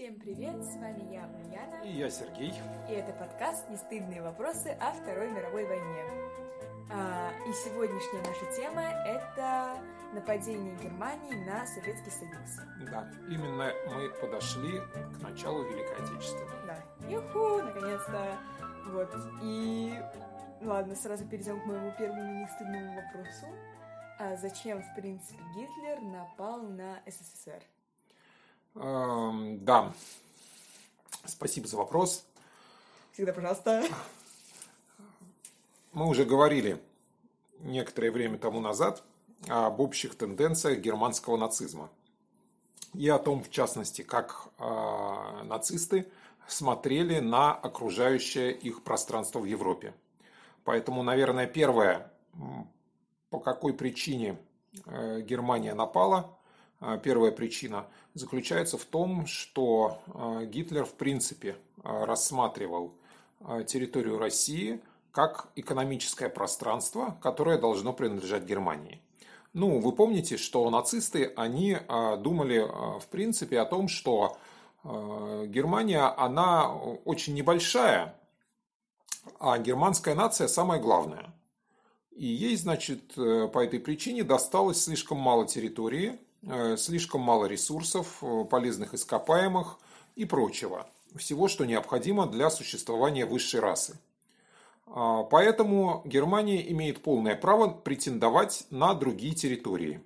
Всем привет, с вами я, Ульяна. И я, Сергей. И это подкаст «Нестыдные вопросы о Второй мировой войне». И сегодняшняя наша тема – это нападение Германии на Советский Союз. Да, именно мы подошли к началу Великой Отечественной. Да, юху, наконец-то. Вот, и ладно, сразу перейдем к моему первому нестыдному вопросу. Зачем, в принципе, Гитлер напал на СССР? Да, спасибо за вопрос. Всегда пожалуйста. Мы уже говорили некоторое время тому назад об общих тенденциях германского нацизма. И о том, в частности, как нацисты смотрели на окружающее их пространство в Европе. Поэтому, наверное, первое, по какой причине Германия напала, первая причина заключается в том, что Гитлер, в принципе, рассматривал территорию России как экономическое пространство, которое должно принадлежать Германии. Ну, вы помните, что нацисты, они думали, в принципе, о том, что Германия, она очень небольшая, а германская нация самая главная. И ей, значит, по этой причине досталось слишком мало территории, слишком мало ресурсов, полезных ископаемых и прочего. Всего, что необходимо для существования высшей расы. Поэтому Германия имеет полное право претендовать на другие территории.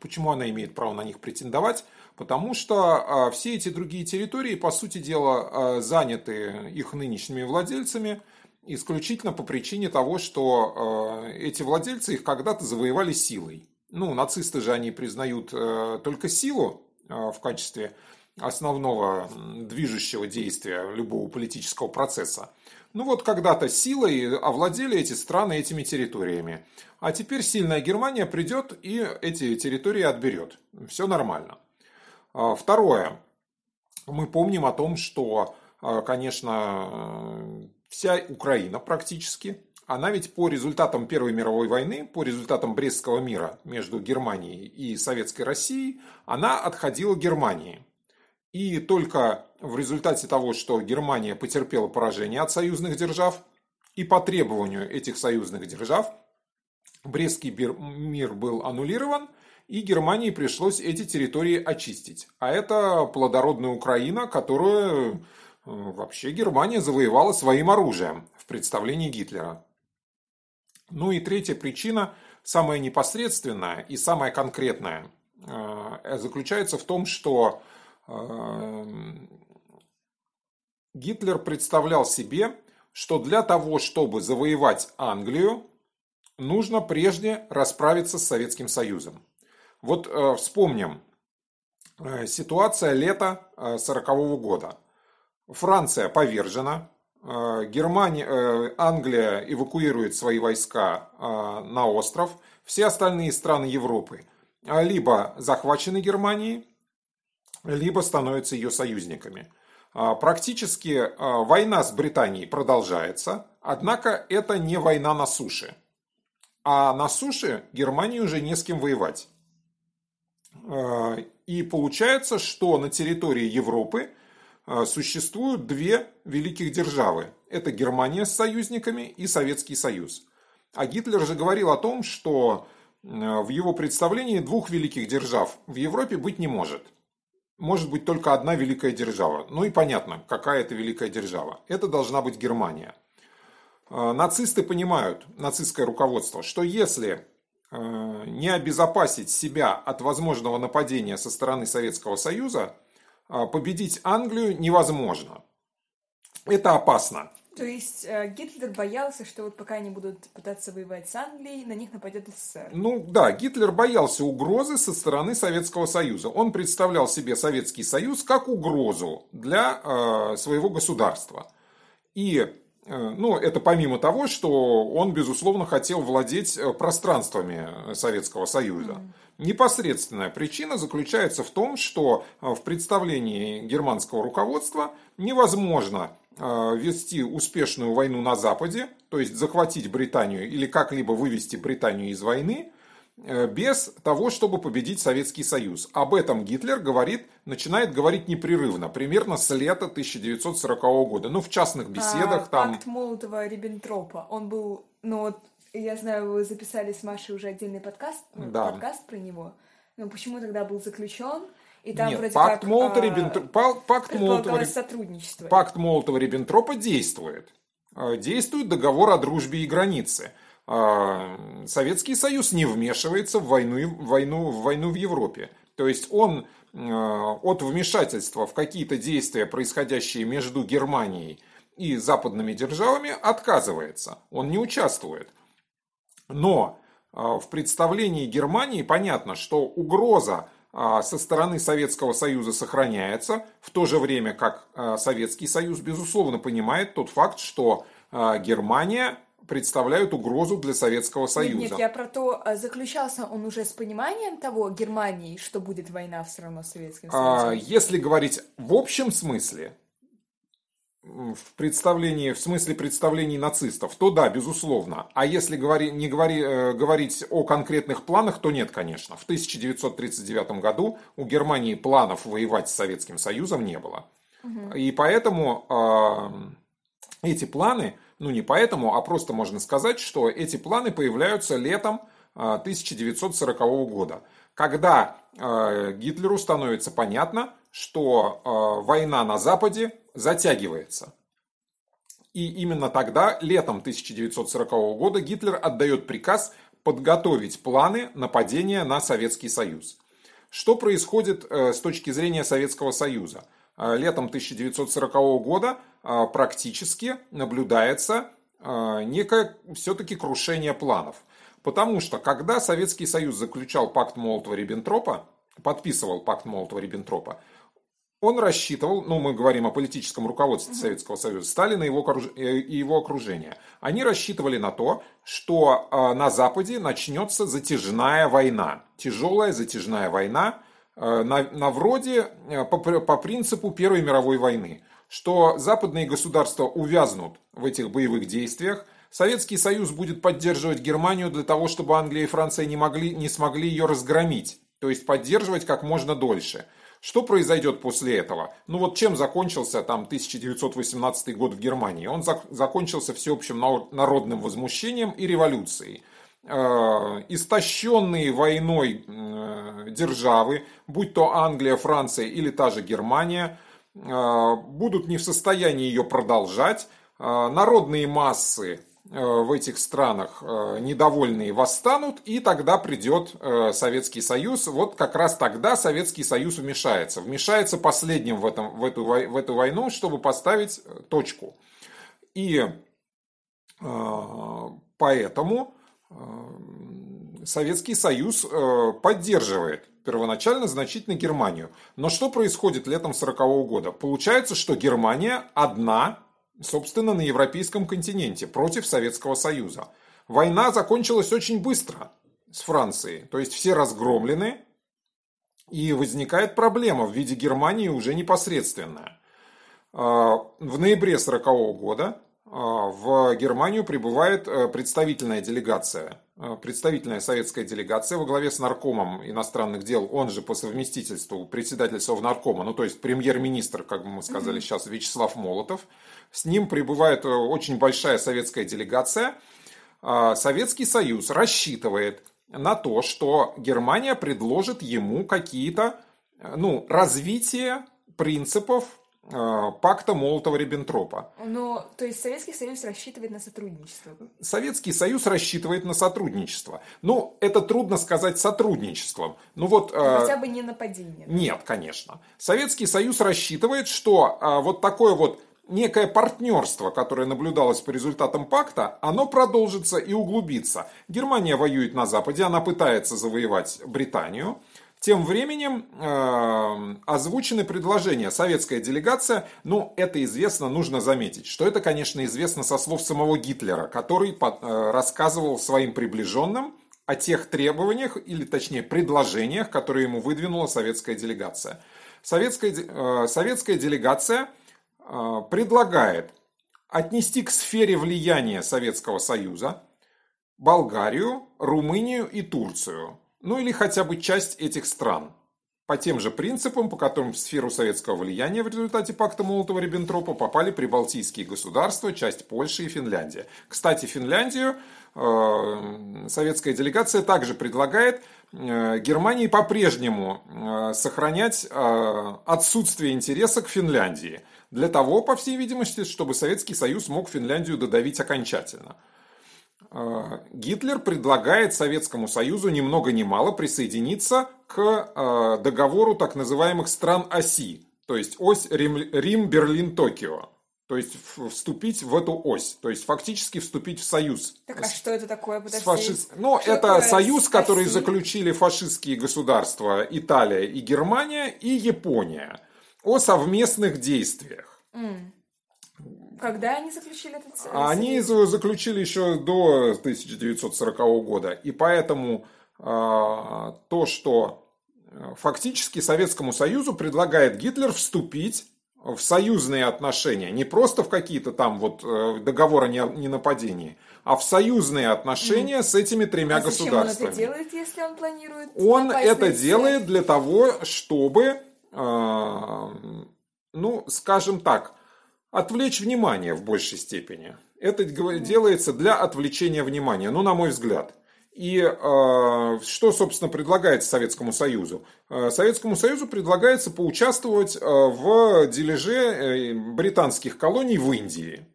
Почему она имеет право на них претендовать? Потому что все эти другие территории, по сути дела, заняты их нынешними владельцами исключительно по причине того, что эти владельцы их когда-то завоевали силой. Ну, нацисты же они признают только силу в качестве основного движущего действия любого политического процесса. Ну вот когда-то силой овладели эти страны этими территориями. А теперь сильная Германия придет и эти территории отберет. Все нормально. Второе. Мы помним о том, что, конечно, вся Украина практически... Она ведь по результатам Первой мировой войны, по результатам Брестского мира между Германией и Советской Россией, она отходила Германии. И только в результате того, что Германия потерпела поражение от союзных держав, и по требованию этих союзных держав, Брестский мир был аннулирован, и Германии пришлось эти территории очистить. А это плодородная Украина, которую вообще Германия завоевала своим оружием в представлении Гитлера. Ну и третья причина, самая непосредственная и самая конкретная, заключается в том, что Гитлер представлял себе, что для того, чтобы завоевать Англию, нужно прежде расправиться с Советским Союзом. Вот вспомним ситуация лета 40-го года. Франция повержена. Германия, Англия эвакуирует свои войска на остров. Все остальные страны Европы либо захвачены Германией, либо становятся ее союзниками. Практически война с Британией продолжается, однако это не война на суше. А на суше Германии уже не с кем воевать. И получается, что на территории Европы существуют две великих державы. Это Германия с союзниками и Советский Союз. А Гитлер же говорил о том, что в его представлении двух великих держав в Европе быть не может. Может быть только одна великая держава. Ну и понятно, какая это великая держава. Это должна быть Германия. Нацисты понимают, нацистское руководство, что если не обезопасить себя от возможного нападения со стороны Советского Союза, победить Англию невозможно. Это опасно. То есть Гитлер боялся, что вот пока они будут пытаться воевать с Англией, на них нападет СССР. Ну да, Гитлер боялся угрозы со стороны Советского Союза. Он представлял себе Советский Союз как угрозу для своего государства. И ну, это помимо того, что он, безусловно, хотел владеть пространствами Советского Союза. Непосредственная причина заключается в том, что в представлении германского руководства невозможно вести успешную войну на Западе, то есть захватить Британию или как-либо вывести Британию из войны, без того, чтобы победить Советский Союз. Об этом Гитлер начинает говорить непрерывно, примерно с лета 1940 года. Ну, в частных беседах там... Пакт Молотова-Риббентропа. Он был... Ну, вот, я знаю, вы записали с Машей уже отдельный подкаст, да. Подкаст про него. Но почему тогда был заключен? И там Пакт Молотова-Риббентропа действует. Действует договор о дружбе и границе. Советский Союз не вмешивается в войну в Европе. То есть он от вмешательства в какие-то действия, происходящие между Германией и западными державами, отказывается. Он не участвует. Но в представлении Германии понятно, что угроза со стороны Советского Союза сохраняется, в то же время как Советский Союз, безусловно, понимает тот факт, что Германия... представляют угрозу для Советского Союза. Нет, я про то, заключался он уже с пониманием того Германии, что будет война все равно с Советским Союзом? Если говорить в общем смысле, в смысле представлений нацистов, то да, безусловно. А если говорить о конкретных планах, то нет, конечно. В 1939 году у Германии планов воевать с Советским Союзом не было. Угу. И поэтому эти планы... Ну, не поэтому, а просто можно сказать, что эти планы появляются летом 1940 года, когда Гитлеру становится понятно, что война на Западе затягивается. И именно тогда, летом 1940 года, Гитлер отдает приказ подготовить планы нападения на Советский Союз. Что происходит с точки зрения Советского Союза? Летом 1940 года практически наблюдается некое все-таки крушение планов. Потому что, когда Советский Союз заключал пакт Молотова-Риббентропа, подписывал пакт Молотова-Риббентропа, он рассчитывал, ну, мы говорим о политическом руководстве Советского Союза, Сталина и его окружения, они рассчитывали на то, что на Западе начнется затяжная война, тяжелая затяжная война, вроде по принципу Первой мировой войны, что западные государства увязнут в этих боевых действиях, Советский Союз будет поддерживать Германию для того, чтобы Англия и Франция не смогли ее разгромить, то есть поддерживать как можно дольше. Что произойдет после этого? Ну вот чем закончился там 1918 год в Германии? Он закончился всеобщим народным возмущением и революцией. Истощенные войной державы, будь то Англия, Франция или та же Германия, будут не в состоянии ее продолжать. Народные массы в этих странах недовольные восстанут, и тогда придет Советский Союз. Вот как раз тогда Советский Союз вмешается. Вмешается последним в эту войну, чтобы поставить точку. И поэтому... Советский Союз поддерживает первоначально значительно Германию. Но что происходит летом 1940 года? Получается, что Германия одна, собственно, на европейском континенте против Советского Союза. Война закончилась очень быстро с Францией. То есть все разгромлены, и возникает проблема в виде Германии уже непосредственная. В ноябре 1940 года в Германию прибывает представительная советская делегация во главе с наркомом иностранных дел, он же по совместительству председатель Совнаркома, ну то есть премьер-министр, как бы мы сказали сейчас, Вячеслав Молотов. С ним прибывает очень большая советская делегация. Советский Союз рассчитывает на то, что Германия предложит ему какие-то, развитие принципов пакта Молотова-Риббентропа. Но, то есть, Советский Союз рассчитывает на сотрудничество? Советский Союз рассчитывает на сотрудничество. Ну, это трудно сказать сотрудничеством. Ну, вот, хотя бы не нападение. Нет, конечно. Советский Союз рассчитывает, что вот такое вот некое партнерство, которое наблюдалось по результатам пакта, оно продолжится и углубится. Германия воюет на Западе, она пытается завоевать Британию. Тем временем озвучены предложения. Советская делегация, это известно, нужно заметить, что это, конечно, известно со слов самого Гитлера, который рассказывал своим приближенным о тех требованиях, или точнее предложениях, которые ему выдвинула советская делегация. Советская делегация предлагает отнести к сфере влияния Советского Союза Болгарию, Румынию и Турцию, ну или хотя бы часть этих стран. По тем же принципам, по которым в сферу советского влияния в результате пакта Молотова-Риббентропа попали прибалтийские государства, часть Польши и Финляндия. Кстати, Финляндию советская делегация также предлагает Германии по-прежнему сохранять отсутствие интереса к Финляндии. Для того, по всей видимости, чтобы Советский Союз мог Финляндию додавить окончательно. Гитлер предлагает Советскому Союзу ни много ни мало присоединиться к договору так называемых стран оси, то есть ось Рим-Берлин-Токио, то есть вступить в эту ось, то есть фактически вступить в союз. Так а что это такое? Ну, это союз, который заключили фашистские государства Италия и Германия и Япония о совместных действиях. Когда они заключили этот союз? Они заключили еще до 1940 года. И поэтому то, что фактически Советскому Союзу предлагает Гитлер вступить в союзные отношения. Не просто в какие-то там вот договоры о ненападении, а в союзные отношения с этими тремя государствами. А зачем он это делает, если он планирует? Он это делает для того, чтобы, ну, скажем так, отвлечь внимание в большей степени. Это делается для отвлечения внимания, ну, на мой взгляд. И что, собственно, предлагается Советскому Союзу? Советскому Союзу предлагается поучаствовать в дележе британских колоний в Индии.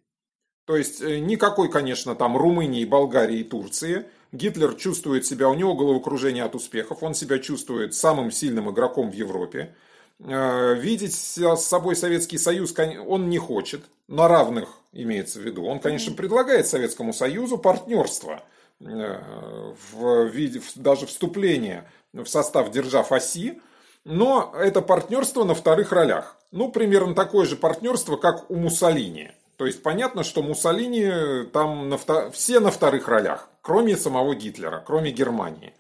То есть никакой, конечно, там Румынии, Болгарии и Турции. Гитлер чувствует себя, у него головокружение от успехов, он себя чувствует самым сильным игроком в Европе. Видеть с собой Советский Союз он не хочет, на равных имеется в виду. Он, конечно, предлагает Советскому Союзу партнерство, даже вступление в состав держав оси, но это партнерство на вторых ролях. Ну, примерно такое же партнерство, как у Муссолини. То есть понятно, что Муссолини там все на вторых ролях, кроме самого Гитлера, кроме Германии.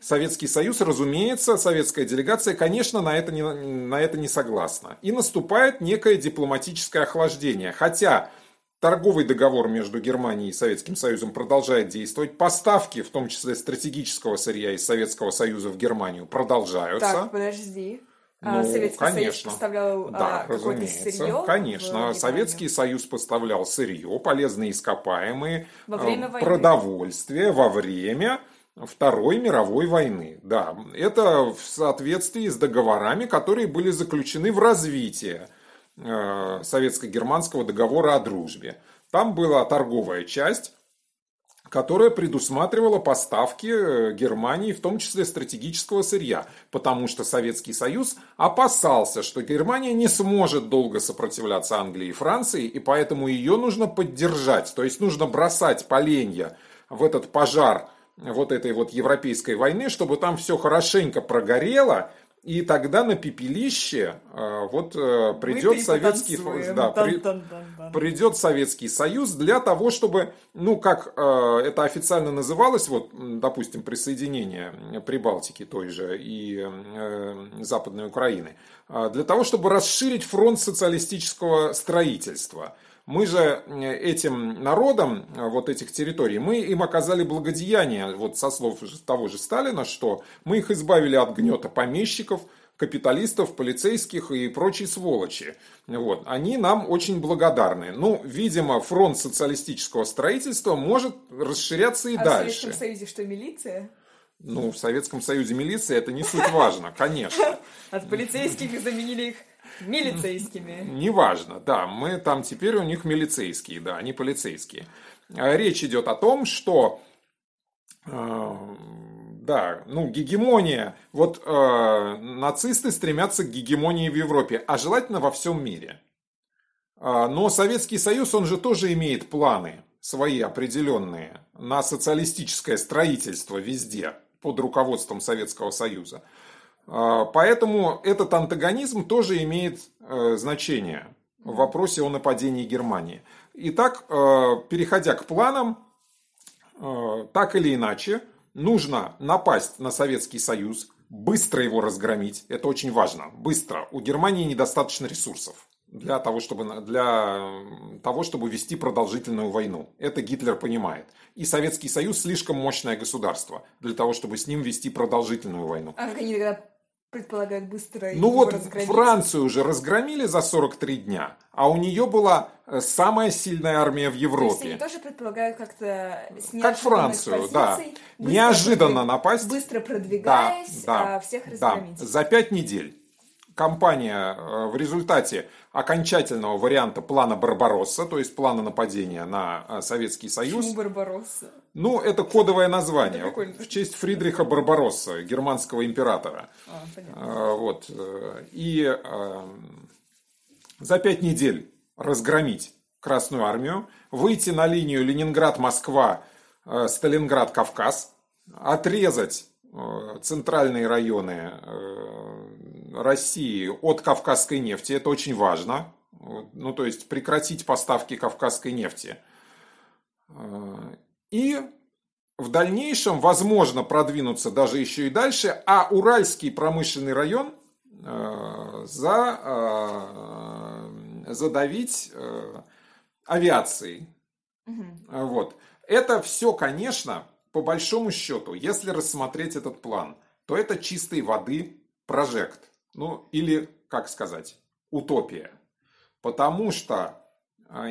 Советский Союз, разумеется, советская делегация, конечно, на это не согласна. И наступает некое дипломатическое охлаждение. Хотя торговый договор между Германией и Советским Союзом продолжает действовать. Поставки, в том числе стратегического сырья из Советского Союза в Германию, продолжаются. Так, подожди. Советский Союз поставлял какое-то сырье? Конечно. Советский Союз поставлял сырье, полезные ископаемые, продовольствие во время Второй мировой войны. Да, это в соответствии с договорами, которые были заключены в развитии советско-германского договора о дружбе. Там была торговая часть, которая предусматривала поставки Германии, в том числе стратегического сырья, потому что Советский Союз опасался, что Германия не сможет долго сопротивляться Англии и Франции, и поэтому ее нужно поддержать, то есть нужно бросать поленья в этот пожар вот этой вот европейской войны, чтобы там все хорошенько прогорело, и тогда на пепелище придет Советский Союз для того, чтобы, ну, как это официально называлось, вот, допустим, присоединение Прибалтики той же и Западной Украины, для того, чтобы расширить фронт социалистического строительства. Мы же этим народам вот этих территорий, мы им оказали благодеяние, вот со слов того же Сталина, что мы их избавили от гнета помещиков, капиталистов, полицейских и прочей сволочи. Вот. Они нам очень благодарны. Ну, видимо, фронт социалистического строительства может расширяться и дальше. В Советском Союзе что, милиция? Ну, в Советском Союзе милиция, это не суть важно, конечно. От полицейских заменили их милицейскими. Неважно, да, мы там теперь у них милицейские, да, не полицейские. Речь идет о том, что, да, ну, гегемония, вот нацисты стремятся к гегемонии в Европе, а желательно во всем мире. Но Советский Союз, он же тоже имеет планы свои определенные на социалистическое строительство везде под руководством Советского Союза. Поэтому этот антагонизм тоже имеет значение в вопросе о нападении Германии. Итак, переходя к планам, так или иначе, нужно напасть на Советский Союз, быстро его разгромить. Это очень важно. Быстро. У Германии недостаточно ресурсов. для того, чтобы вести продолжительную войну. Это Гитлер понимает. И Советский Союз слишком мощное государство для того, чтобы с ним вести продолжительную войну. А как они тогда предполагают быстро его разгромить? Францию уже разгромили за 43 дня, а у нее была самая сильная армия в Европе. То есть они тоже предполагают как-то снять как Францию, да. Неожиданно напасть. Быстро продвигаясь, всех разгромить. Да. За 5 недель. Компания в результате окончательного варианта плана Барбаросса, то есть плана нападения на Советский Союз. Почему Барбаросса? Ну, это кодовое название. Это прикольно. В честь Фридриха Барбаросса, германского императора. Вот. И за 5 недель разгромить Красную Армию, выйти на линию Ленинград-Москва, Сталинград-Кавказ, отрезать центральные районы России от кавказской нефти. Это очень важно. Ну, то есть прекратить поставки кавказской нефти. И в дальнейшем, возможно, продвинуться даже еще и дальше. А Уральский промышленный район задавить авиацией. Угу. Вот. Это все, конечно, по большому счету, если рассмотреть этот план, то это чистой воды прожект. Ну, или, как сказать, утопия. Потому что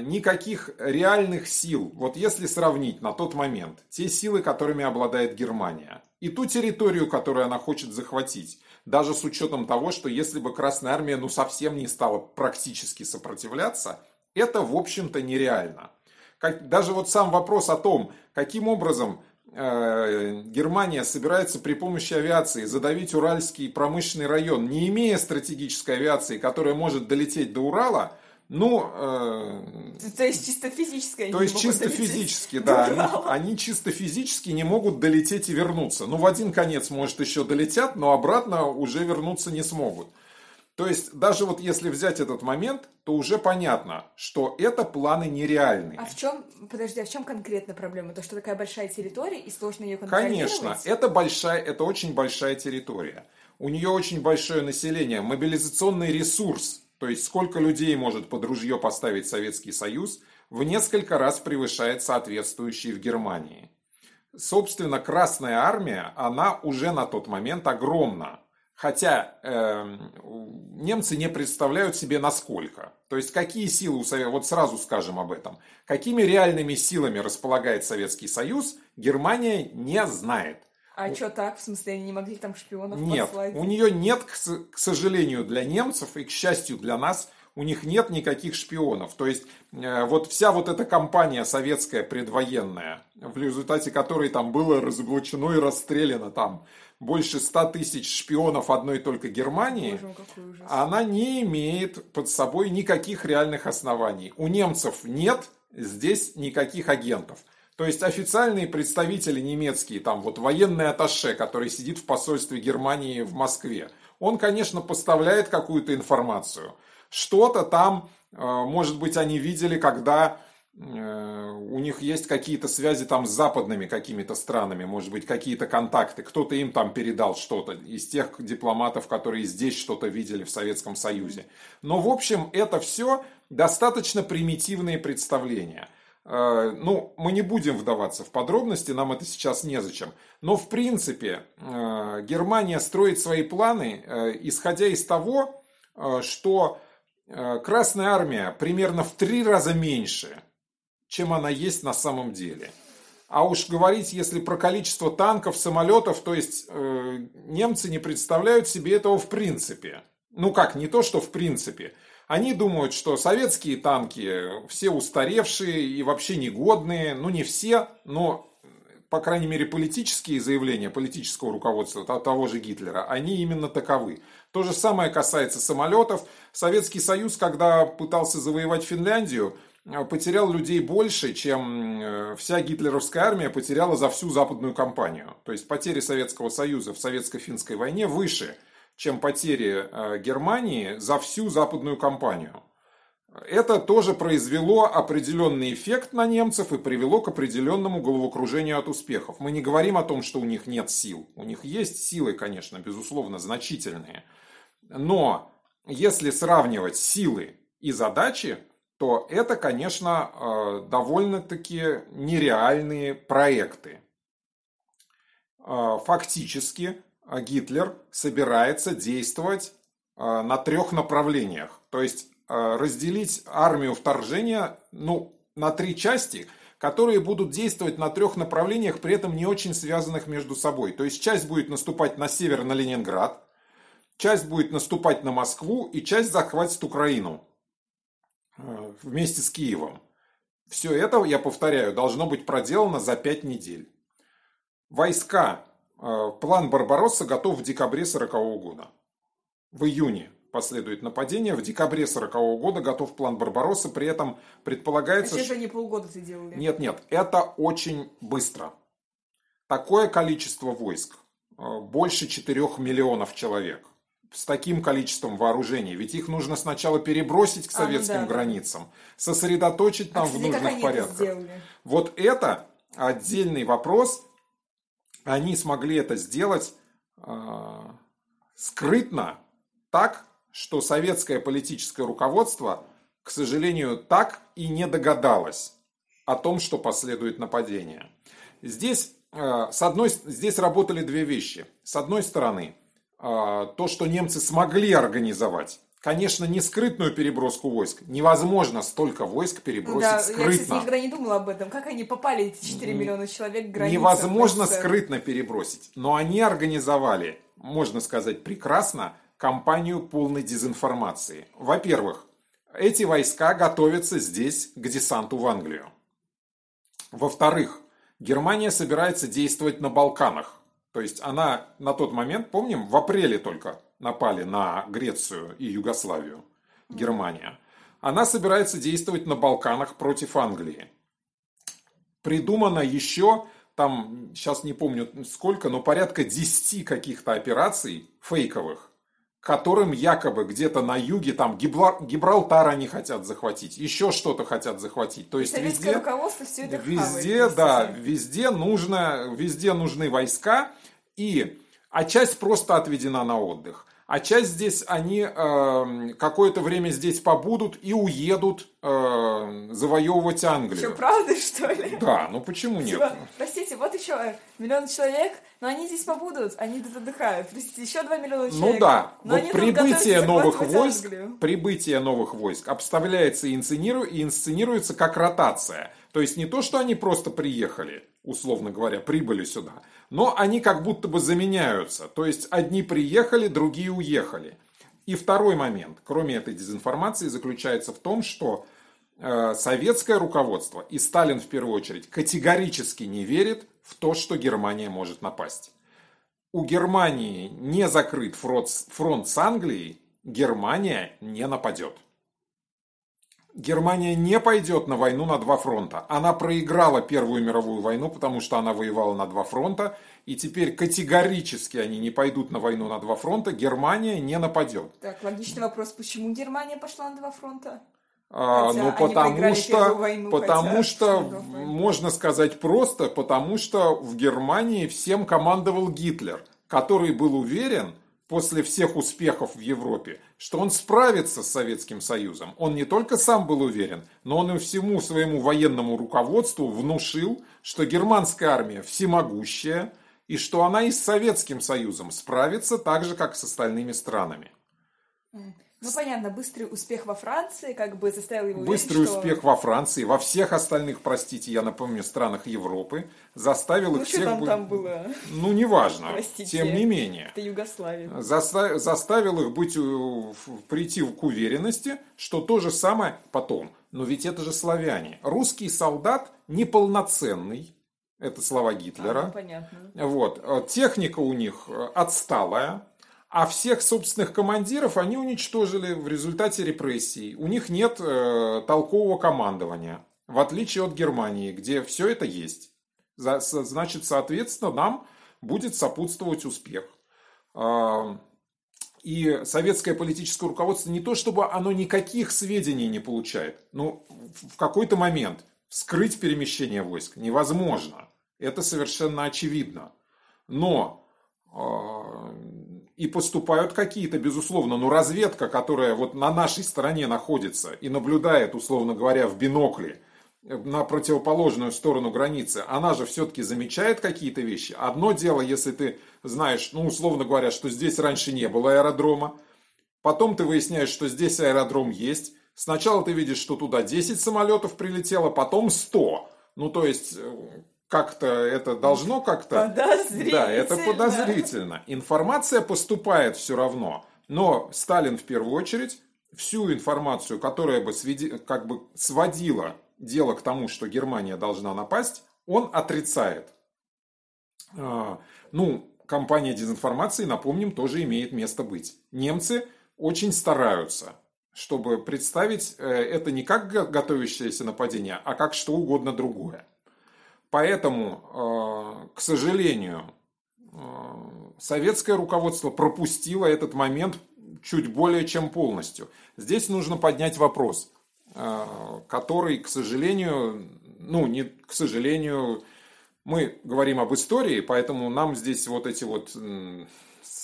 никаких реальных сил, вот если сравнить на тот момент те силы, которыми обладает Германия, и ту территорию, которую она хочет захватить, даже с учетом того, что если бы Красная Армия совсем не стала практически сопротивляться, это, в общем-то, нереально. Даже вот сам вопрос о том, каким образом Германия собирается при помощи авиации задавить Уральский промышленный район, не имея стратегической авиации, которая может долететь до Урала, они чисто физически не могут долететь и вернуться. В один конец, может, еще долетят, но обратно уже вернуться не смогут. То есть, даже вот если взять этот момент, то уже понятно, что это планы нереальные. А в чем конкретно проблема? То, что такая большая территория и сложно ее контролировать? Конечно, это очень большая территория. У нее очень большое население, мобилизационный ресурс, то есть сколько людей может под ружье поставить Советский Союз, в несколько раз превышает соответствующий в Германии. Собственно, Красная Армия, она уже на тот момент огромна. Хотя немцы не представляют себе насколько. То есть, какие силы у Советского Союза, вот сразу скажем об этом, какими реальными силами располагает Советский Союз, Германия не знает. А что так? В смысле, они не могли там шпионов послать? Нет, у нее нет, к сожалению, для немцев и, к счастью, для нас, у них нет никаких шпионов. То есть, вот вся вот эта кампания советская предвоенная, в результате которой там было разоблачено и расстреляно там больше 100 000 шпионов одной только Германии, она не имеет под собой никаких реальных оснований. У немцев нет здесь никаких агентов. То есть официальные представители немецкие, там вот военный атташе, который сидит в посольстве Германии в Москве, он, конечно, поставляет какую-то информацию. Что-то там, может быть, они видели, когда у них есть какие-то связи там с западными какими-то странами, может быть, какие-то контакты. Кто-то им там передал что-то из тех дипломатов, которые здесь что-то видели в Советском Союзе. Но, в общем, это все достаточно примитивные представления. Мы не будем вдаваться в подробности, нам это сейчас незачем. Но, в принципе, Германия строит свои планы, исходя из того, что Красная Армия примерно в 3 раза меньше, чем она есть на самом деле. А уж говорить, если про количество танков, самолетов, то есть немцы не представляют себе этого в принципе. Не то, что в принципе. Они думают, что советские танки все устаревшие и вообще негодные. Не все, но, по крайней мере, политические заявления политического руководства того же Гитлера, они именно таковы. То же самое касается самолетов. Советский Союз, когда пытался завоевать Финляндию, потерял людей больше, чем вся гитлеровская армия потеряла за всю западную кампанию. То есть потери Советского Союза в Советско-финской войне выше, чем потери Германии за всю западную кампанию. Это тоже произвело определенный эффект на немцев и привело к определенному головокружению от успехов. Мы не говорим о том, что у них нет сил. У них есть силы, конечно, безусловно, значительные. Но если сравнивать силы и задачи, то это, конечно, довольно-таки нереальные проекты. Фактически Гитлер собирается действовать на трех направлениях. То есть разделить армию вторжения, на три части, которые будут действовать на трех направлениях, при этом не очень связанных между собой. То есть часть будет наступать на север, на Ленинград, часть будет наступать на Москву и часть захватит Украину вместе с Киевом. Все это, я повторяю, должно быть проделано за 5 недель. Войска, план Барбаросса готов в декабре 40-го года. В июне последует нападение. В декабре 40-го года готов план Барбаросса. При этом предполагается... Вообще же не полгода ты делали. Нет. Это очень быстро. Такое количество войск. Больше 4 миллионов человек. С таким количеством вооружений. Ведь их нужно сначала перебросить к советским границам. Сосредоточить там в нужных порядках. Вот это отдельный вопрос. Они смогли это сделать скрытно. Так, что советское политическое руководство, к сожалению, так и не догадалось о том, что последует нападение. Здесь работали две вещи. С одной стороны, то, что немцы смогли организовать, конечно, не скрытную переброску войск. Невозможно столько войск перебросить скрытно. Я, кстати, никогда не думала об этом. Как они попали, эти 4 миллиона человек, к границам? Невозможно скрытно перебросить. Но они организовали, можно сказать, прекрасно, кампанию полной дезинформации. Во-первых, эти войска готовятся здесь к десанту в Англию. Во-вторых, Германия собирается действовать на Балканах. То есть она на тот момент, помним, в апреле только напали на Грецию и Югославию, Германия. Она собирается действовать на Балканах против Англии. Придумано еще... Там, сейчас не помню сколько, но порядка 10 каких-то операций фейковых, которым якобы где-то на юге, там Гибралтар они хотят захватить, еще что-то хотят захватить. То есть везде, руководство все это везде нужны войска, а часть просто отведена на отдых. А часть здесь, они какое-то время здесь побудут и уедут завоевывать Англию. Что, правда, что ли? Да, почему нет? Простите, вот еще 1 миллион человек, но они здесь побудут, они тут отдыхают. Простите, еще 2 миллиона человек. Вот прибытие новых войск обставляется и инсценируется как ротация. То есть не то, что они просто приехали, условно говоря, прибыли сюда, но они как будто бы заменяются. То есть одни приехали, другие уехали. И второй момент, кроме этой дезинформации, заключается в том, что советское руководство, и Сталин в первую очередь, категорически не верит в то, что Германия может напасть. У Германии не закрыт фронт с Англией, Германия не нападет. Германия не пойдет на войну на 2 фронта. Она проиграла Первую мировую войну, потому что она воевала на 2 фронта. И теперь категорически они не пойдут на войну на 2 фронта. Германия не нападет. Так, логичный вопрос. Почему Германия пошла на 2 фронта? Потому что в Германии всем командовал Гитлер, который был уверен, после всех успехов в Европе, что он справится с Советским Союзом. Он не только сам был уверен, но он и всему своему военному руководству внушил, что германская армия всемогущая, и что она и с Советским Союзом справится так же, как с остальными странами. Понятно, быстрый успех во Франции заставил его уверить, что... Быстрый успех во Франции, во всех остальных, простите, я напомню, странах Европы, заставил их всех... там было? Неважно, простите, тем не менее. Это Югославия. Заставил их прийти к уверенности, что то же самое потом. Но ведь это же славяне. Русский солдат неполноценный, это слова Гитлера. Понятно. Техника у них отсталая. А всех собственных командиров они уничтожили в результате репрессий. У них нет толкового командования, в отличие от Германии, где все это есть. Значит, соответственно, нам будет сопутствовать успех. И советское политическое руководство не то, чтобы оно никаких сведений не получает. В какой-то момент вскрыть перемещение войск невозможно. Это совершенно очевидно. Но... и поступают какие-то, безусловно, но разведка, которая вот на нашей стороне находится и наблюдает, условно говоря, в бинокле на противоположную сторону границы, она же все-таки замечает какие-то вещи. Одно дело, если ты знаешь, ну, условно говоря, что здесь раньше не было аэродрома, потом ты выясняешь, что здесь аэродром есть, сначала ты видишь, что туда 10 самолетов прилетело, потом 100. Ну, то есть... Как-то это должно как-то... Подозрительно. Да, это подозрительно. Информация поступает все равно. Но Сталин в первую очередь всю информацию, которая бы, как бы сводила дело к тому, что Германия должна напасть, он отрицает. Ну, кампания дезинформации, напомним, тоже имеет место быть. Немцы очень стараются, чтобы представить это не как готовящееся нападение, а как что угодно другое. Поэтому, к сожалению, советское руководство пропустило этот момент чуть более чем полностью. Здесь нужно поднять вопрос, который, к сожалению, мы говорим об истории, поэтому нам здесь вот эти вот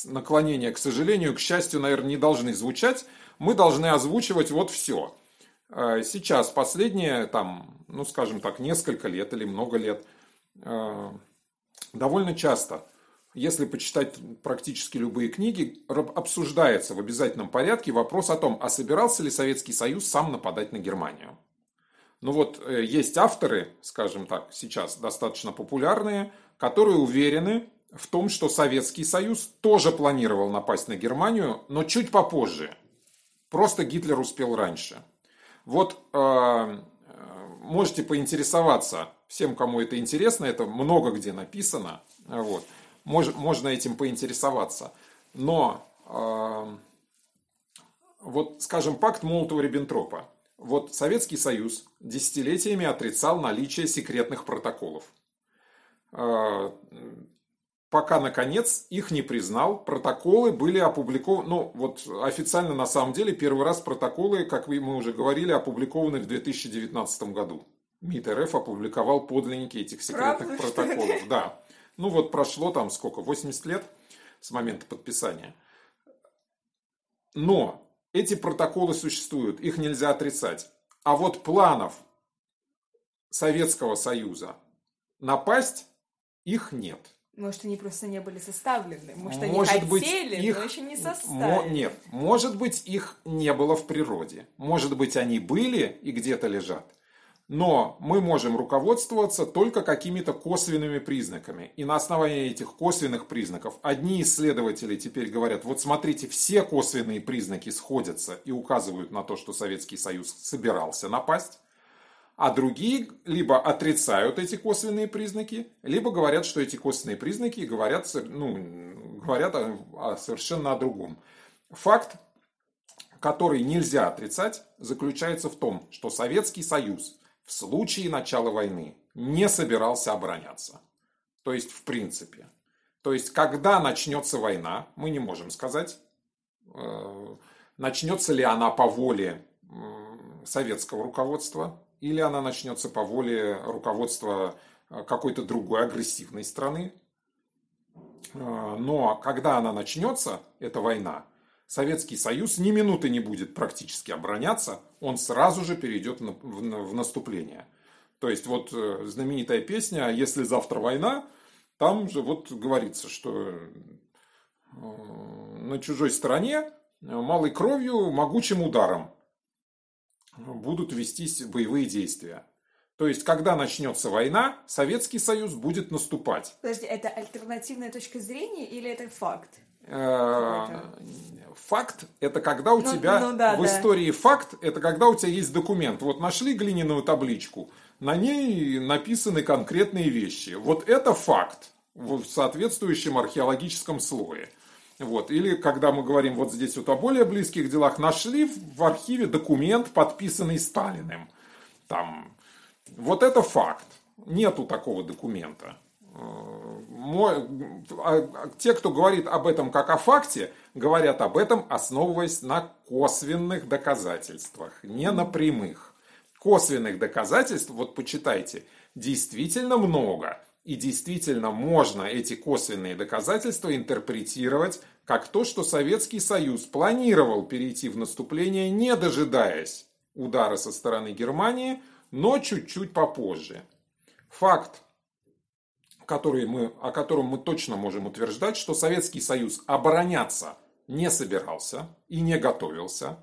наклонения, к сожалению, к счастью, наверное, не должны звучать. Мы должны озвучивать вот все. Сейчас, последние, там, ну, скажем так, несколько лет или много лет, довольно часто, если почитать практически любые книги, обсуждается в обязательном порядке вопрос о том, а собирался ли Советский Союз сам нападать на Германию. Ну вот, есть авторы, скажем так, сейчас достаточно популярные, которые уверены в том, что Советский Союз тоже планировал напасть на Германию, но чуть попозже. Просто Гитлер успел раньше. Вот можете поинтересоваться, всем, кому это интересно, это много где написано, вот, можно этим поинтересоваться. Но вот, скажем, пакт Молотова-Риббентропа. Вот Советский Союз десятилетиями отрицал наличие секретных протоколов. Пока, наконец, их не признал. Протоколы были опубликованы... Ну, вот официально, на самом деле, первый раз протоколы, как мы уже говорили, опубликованы в 2019 году. МИД РФ опубликовал подлинники этих секретных протоколов. Да. Ну, вот прошло там сколько? 80 лет с момента подписания. Но эти протоколы существуют, их нельзя отрицать. А вот планов Советского Союза напасть их нет. Может, они просто не были составлены. Может, они хотели, но еще не составили. Нет, может быть, их не было в природе. Может быть, они были и где-то лежат. Но мы можем руководствоваться только какими-то косвенными признаками. И на основании этих косвенных признаков одни исследователи теперь говорят, вот смотрите, все косвенные признаки сходятся и указывают на то, что Советский Союз собирался напасть. А другие либо отрицают эти косвенные признаки, либо говорят, что эти косвенные признаки говорят, совершенно о другом. Факт, который нельзя отрицать, заключается в том, что Советский Союз в случае начала войны не собирался обороняться. То есть, в принципе. То есть, когда начнется война, мы не можем сказать, начнется ли она по воле советского руководства, или она начнется по воле руководства какой-то другой агрессивной страны. Но когда она начнется, эта война, Советский Союз ни минуты не будет практически обороняться, он сразу же перейдет в наступление. То есть, вот знаменитая песня «Если завтра война», там же вот говорится, что на чужой стороне малой кровью, могучим ударом будут вестись боевые действия. То есть, когда начнется война, Советский Союз будет наступать. Подожди, это альтернативная точка зрения или это факт? Факт – это когда у тебя... В истории факт – это когда у тебя есть документ. Вот нашли глиняную табличку, на ней написаны конкретные вещи. Вот это факт в соответствующем археологическом слое. Вот. Или когда мы говорим вот здесь вот о более близких делах, нашли в архиве документ, подписанный Сталиным. Там. Вот это факт. Нету такого документа. Те, кто говорит об этом как о факте, говорят об этом, основываясь на косвенных доказательствах, не на прямых. Косвенных доказательств, вот почитайте, действительно много. И действительно можно эти косвенные доказательства интерпретировать как то, что Советский Союз планировал перейти в наступление, не дожидаясь удара со стороны Германии, но чуть-чуть попозже. Факт, о котором мы точно можем утверждать, что Советский Союз обороняться не собирался и не готовился.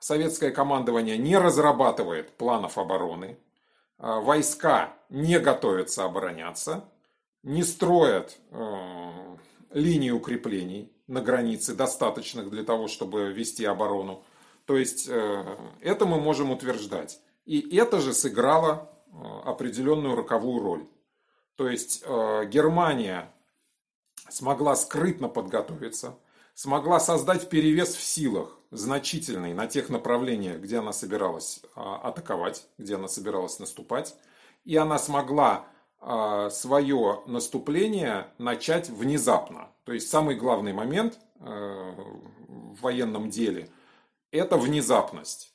Советское командование не разрабатывает планов обороны. Войска не готовятся обороняться, не строят линии укреплений на границе, достаточных для того, чтобы вести оборону. То есть это мы можем утверждать. И это же сыграло определенную роковую роль. То есть Германия смогла скрытно подготовиться, смогла создать перевес в силах, значительный на тех направлениях, где она собиралась атаковать, где она собиралась наступать. И она смогла свое наступление начать внезапно. То есть самый главный момент в военном деле – это внезапность.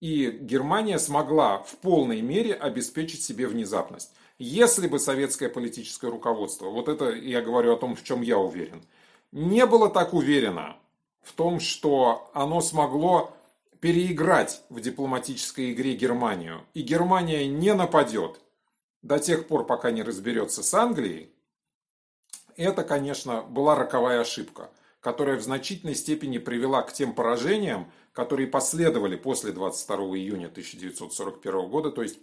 И Германия смогла в полной мере обеспечить себе внезапность. Если бы советское политическое руководство, вот это я говорю о том, в чем я уверен, не было так уверено в том, что оно смогло переиграть в дипломатической игре Германию, и Германия не нападет до тех пор, пока не разберется с Англией, это, конечно, была роковая ошибка, которая в значительной степени привела к тем поражениям, которые последовали после 22 июня 1941 года, то есть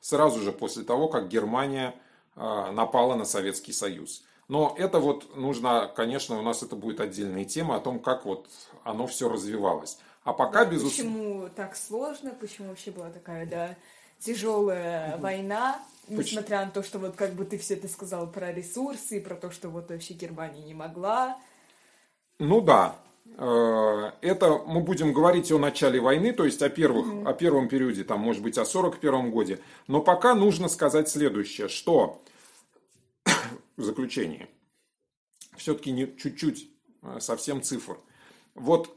сразу же после того, как Германия напала на Советский Союз. Но это вот нужно, конечно, у нас это будет отдельная тема о том, как вот оно все развивалось. А пока Почему так сложно? Почему вообще была такая тяжелая война? Несмотря на то, что вот как бы ты все это сказал про ресурсы, про то, что вот вообще Германия не могла. Ну да. Это мы будем говорить о начале войны, то есть о первом периоде, там, может быть, о 41-м годе. Но пока нужно сказать следующее, что... В заключении. Все-таки не чуть-чуть, совсем цифр. Вот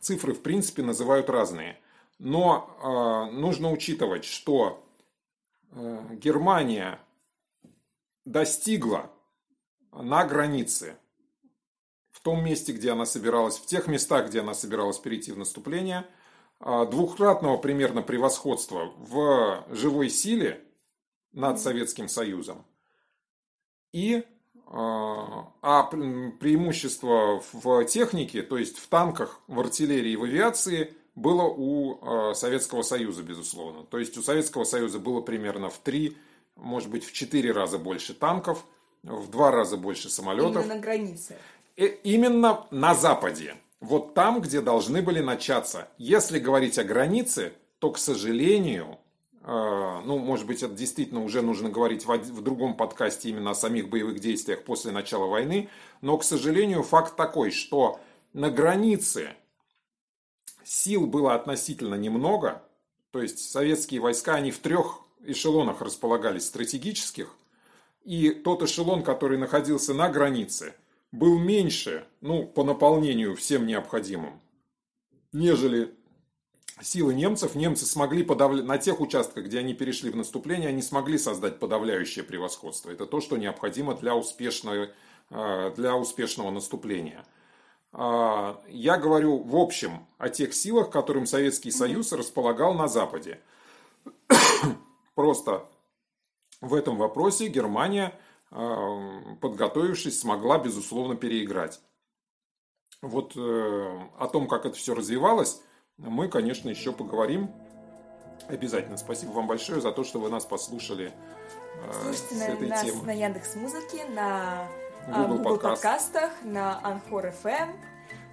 цифры, в принципе, называют разные. Но нужно учитывать, что Германия достигла на границе, в том месте, где она собиралась, в тех местах, где она собиралась перейти в наступление, двухкратного примерно превосходства в живой силе над Советским Союзом. И преимущество в технике, то есть в танках, в артиллерии, в авиации, было у Советского Союза, безусловно. То есть у Советского Союза было примерно в 3, может быть, в 4 раза больше танков, в 2 раза больше самолетов. Именно на границе. Именно на Западе. Вот там, где должны были начаться. Если говорить о границе, то, к сожалению... Ну, может быть, это действительно уже нужно говорить в другом подкасте именно о самих боевых действиях после начала войны. Но, к сожалению, факт такой, что на границе сил было относительно немного. То есть советские войска, они в 3 эшелонах располагались стратегических. И тот эшелон, который находился на границе, был меньше, по наполнению всем необходимым, нежели... Силы немцев. Немцы смогли на тех участках, где они перешли в наступление, они смогли создать подавляющее превосходство. Это то, что необходимо для успешного наступления. Я говорю в общем о тех силах, которым Советский Союз располагал на Западе. Просто в этом вопросе Германия, подготовившись, смогла, безусловно, переиграть. Вот о том, как это все развивалось, мы, конечно, еще поговорим обязательно. Спасибо вам большое за то, что вы нас послушали. Слушайте с этой нас темы. На Яндекс.Музыке, на Google подкастах, на Анхор FM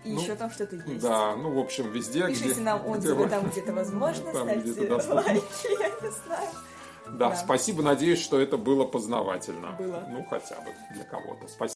и еще там что-то есть. Да, в общем, везде. Пишите нам отзывы там, где-то возможно, ставьте лайки, я не знаю. Да, спасибо, надеюсь, что это было познавательно. Было. Хотя бы для кого-то. Спасибо.